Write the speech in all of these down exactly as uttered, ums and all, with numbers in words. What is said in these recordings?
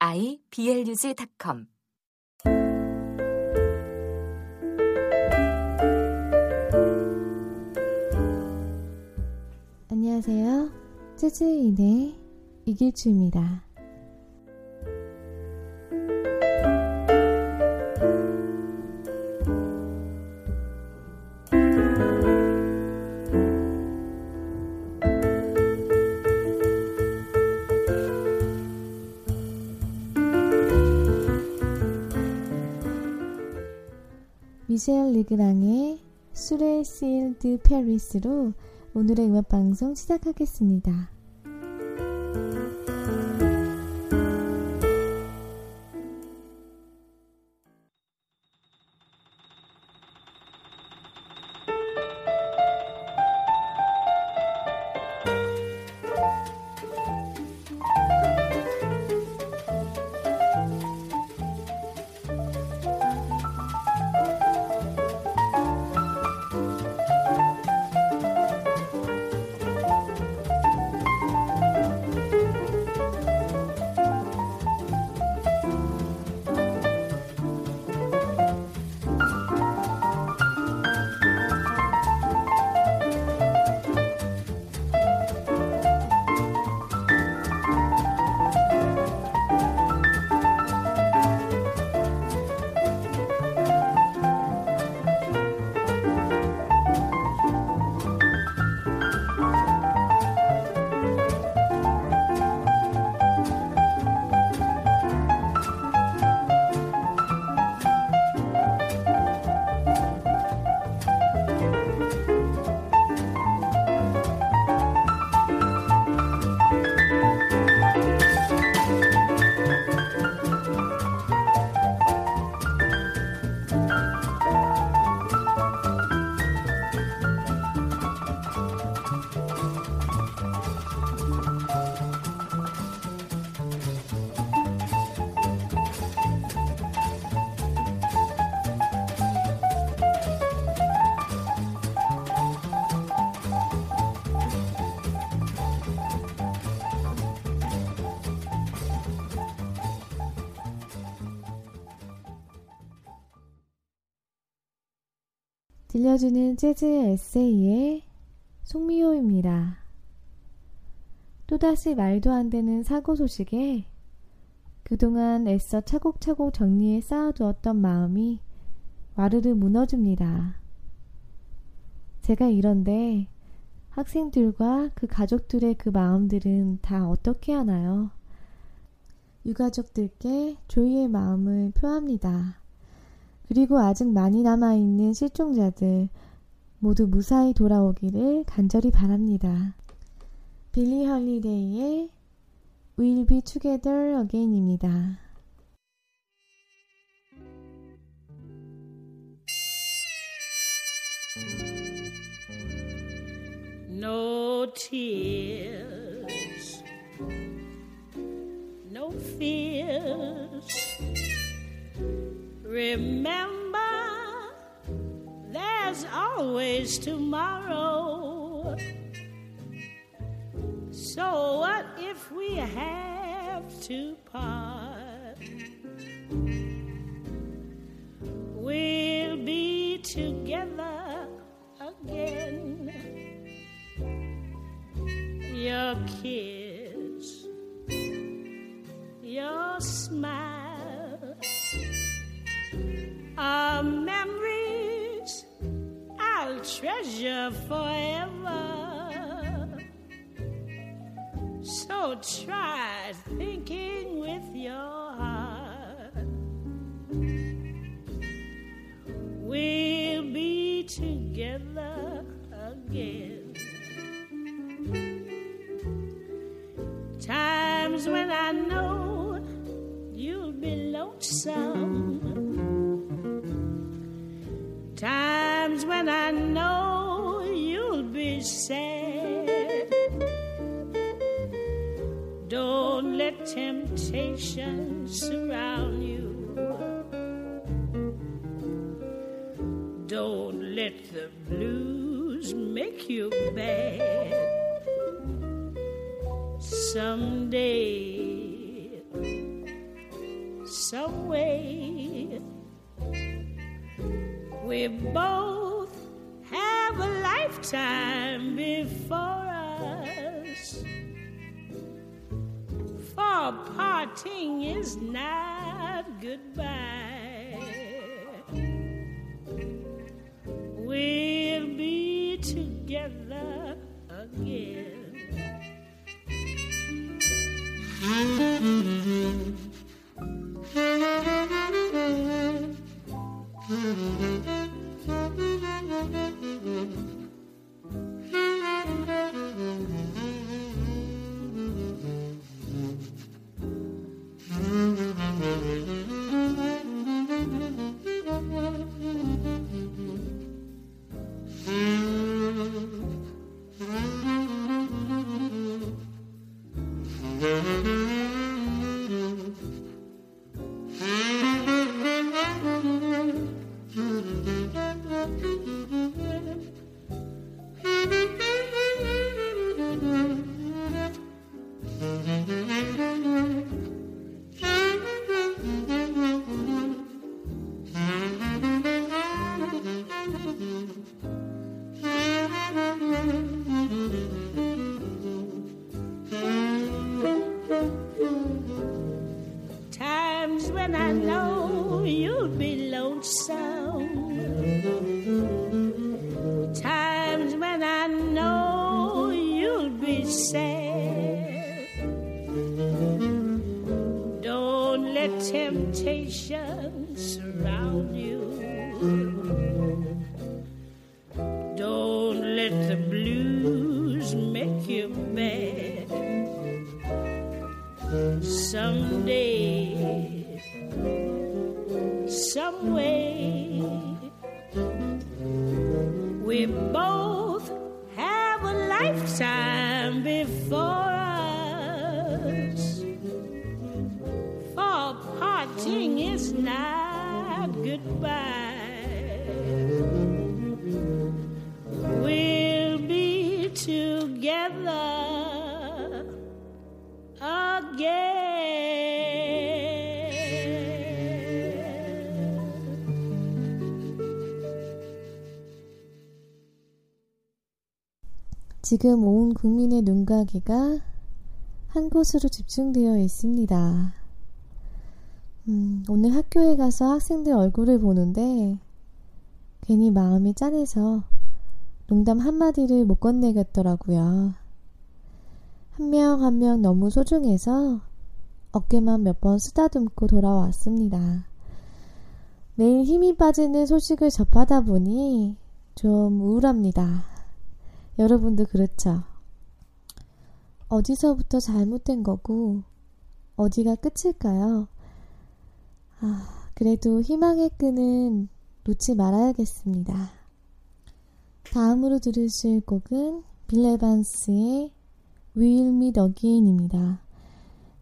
아이블루지 닷컴 안녕하세요. 재즈인의 이길주입니다. 미셸 르그랑의 수레 실드 페리스로 오늘의 음악방송 시작하겠습니다. 들려주는 재즈 에세이의 송미호입니다. 또다시 말도 안 되는 사고 소식에 그동안 애써 차곡차곡 정리해 쌓아두었던 마음이 와르르 무너집니다. 제가 이런데 학생들과 그 가족들의 그 마음들은 다 어떻게 하나요? 유가족들께 조의의 마음을 표합니다. 그리고 아직 많이 남아있는 실종자들 모두 무사히 돌아오기를 간절히 바랍니다. 빌리 헐리데이의 We'll Be Together Again입니다. No tears, no fears. Remember, there's always tomorrow. So what if we have to part? We'll be together again. Your kiss, your smile are memories I'll treasure forever. So try thinking with your heart. We'll be together again. Times when I know you'll be lonely. looked some. Times when I know you'll be sad. Don't let temptation surround you. Don't let the blues make you bad. Someday, some way, we both have a lifetime before us. For parting is not goodbye. We'll be together again. 지금 온 국민의 눈가기가 한 곳으로 집중되어 있습니다. 음, 오늘 학교에 가서 학생들 얼굴을 보는데 괜히 마음이 짠해서 농담 한마디를 못 건네겠더라고요. 한 명 한 명 너무 소중해서 어깨만 몇 번 쓰다듬고 돌아왔습니다. 매일 힘이 빠지는 소식을 접하다 보니 좀 우울합니다. 여러분도 그렇죠? 어디서부터 잘못된 거고 어디가 끝일까요? 아, 그래도 희망의 끈은 놓지 말아야겠습니다. 다음으로 들으실 곡은 빌 에반스의 We Will Meet Again입니다.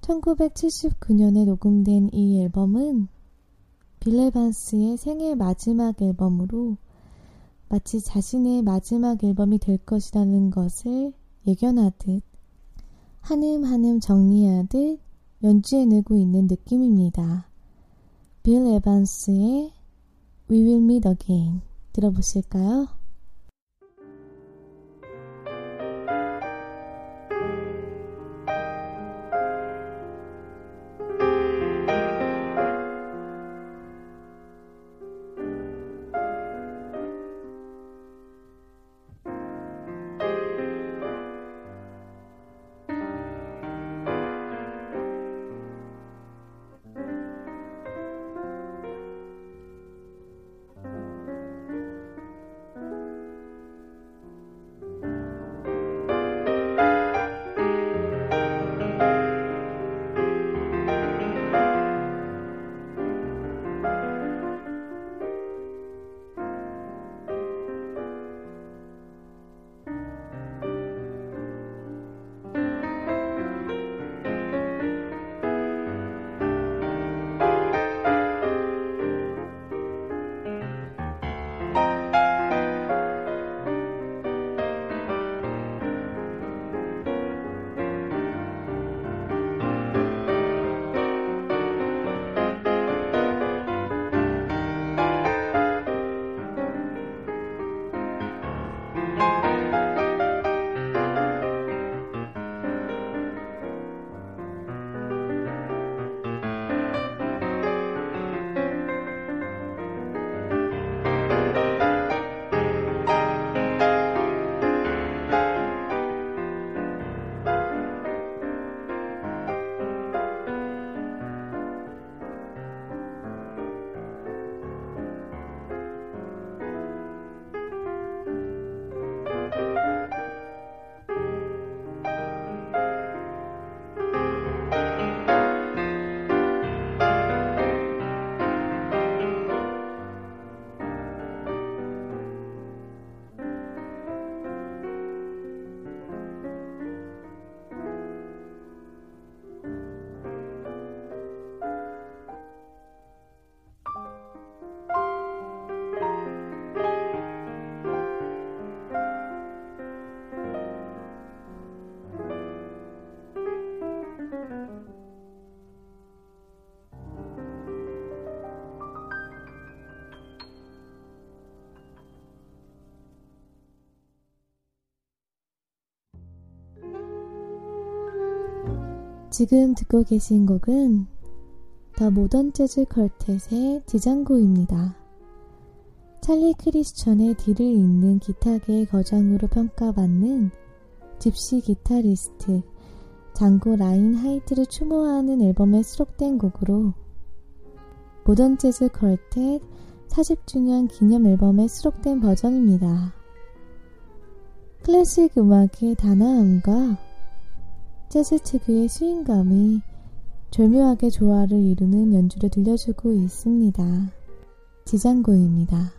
천구백칠십구 년에 녹음된 이 앨범은 빌 에반스의 생애 마지막 앨범으로 마치 자신의 마지막 앨범이 될 것이라는 것을 예견하듯 한음 한음 정리하듯 연주해내고 있는 느낌입니다. 빌 에반스의 We Will Meet Again 들어보실까요? 지금 듣고 계신 곡은 더 모던 재즈 컬텟의 디장고입니다. 찰리 크리스천의 뒤를 잇는 기타계의 거장으로 평가받는 집시 기타리스트 장고 라인 하이트를 추모하는 앨범에 수록된 곡으로 모던 재즈 컬텟 사십 주년 기념 앨범에 수록된 버전입니다. 클래식 음악의 단아함과 재즈 특유의 스윙감이 절묘하게 조화를 이루는 연주를 들려주고 있습니다. 디장고입니다.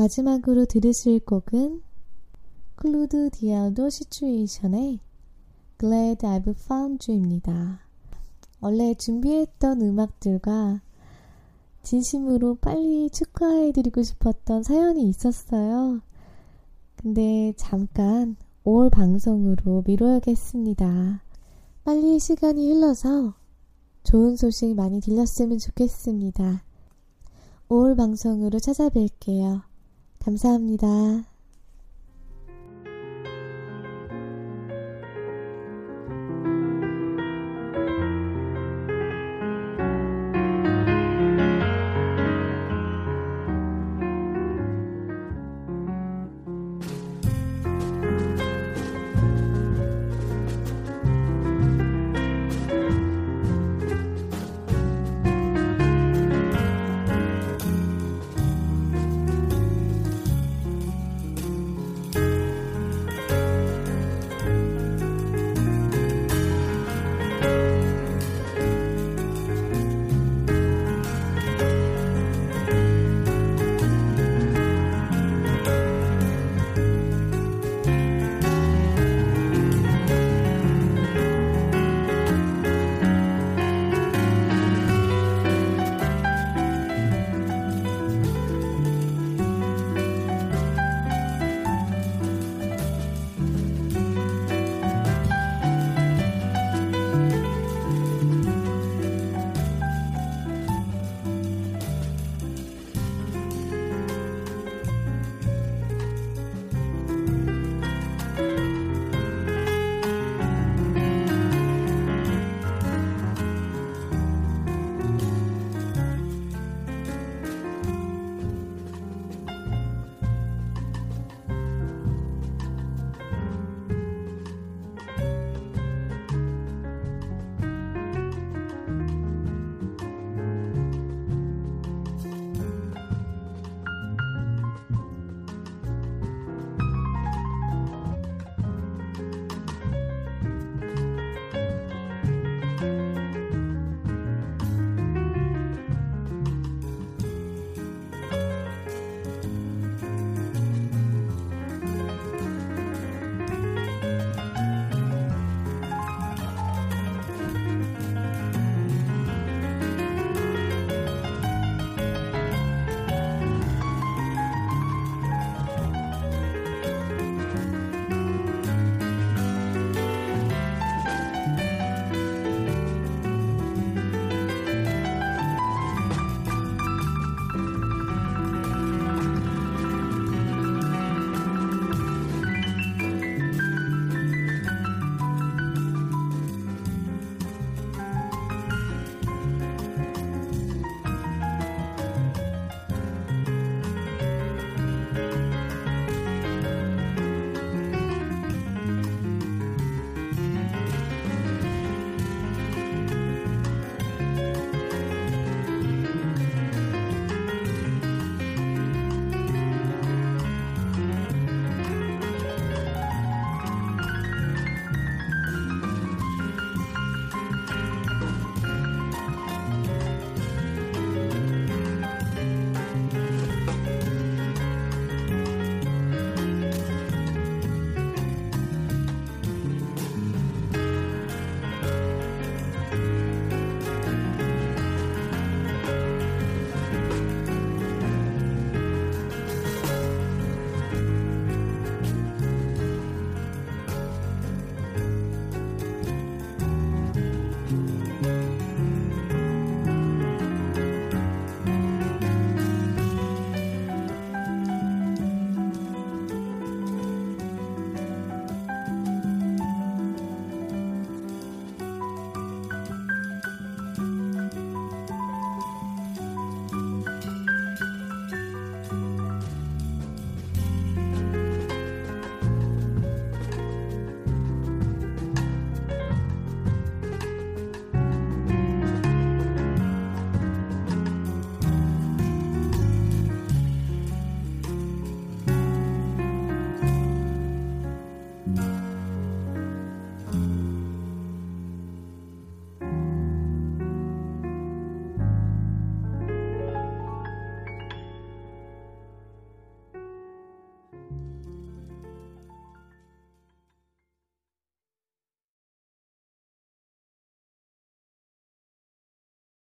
마지막으로 들으실 곡은 클루드 디알도 시츄에이션의 Glad I've Found You입니다. 원래 준비했던 음악들과 진심으로 빨리 축하해드리고 싶었던 사연이 있었어요. 근데 잠깐 오월 방송으로 미뤄야겠습니다. 빨리 시간이 흘러서 좋은 소식 많이 들렸으면 좋겠습니다. 오월 방송으로 찾아뵐게요. 감사합니다.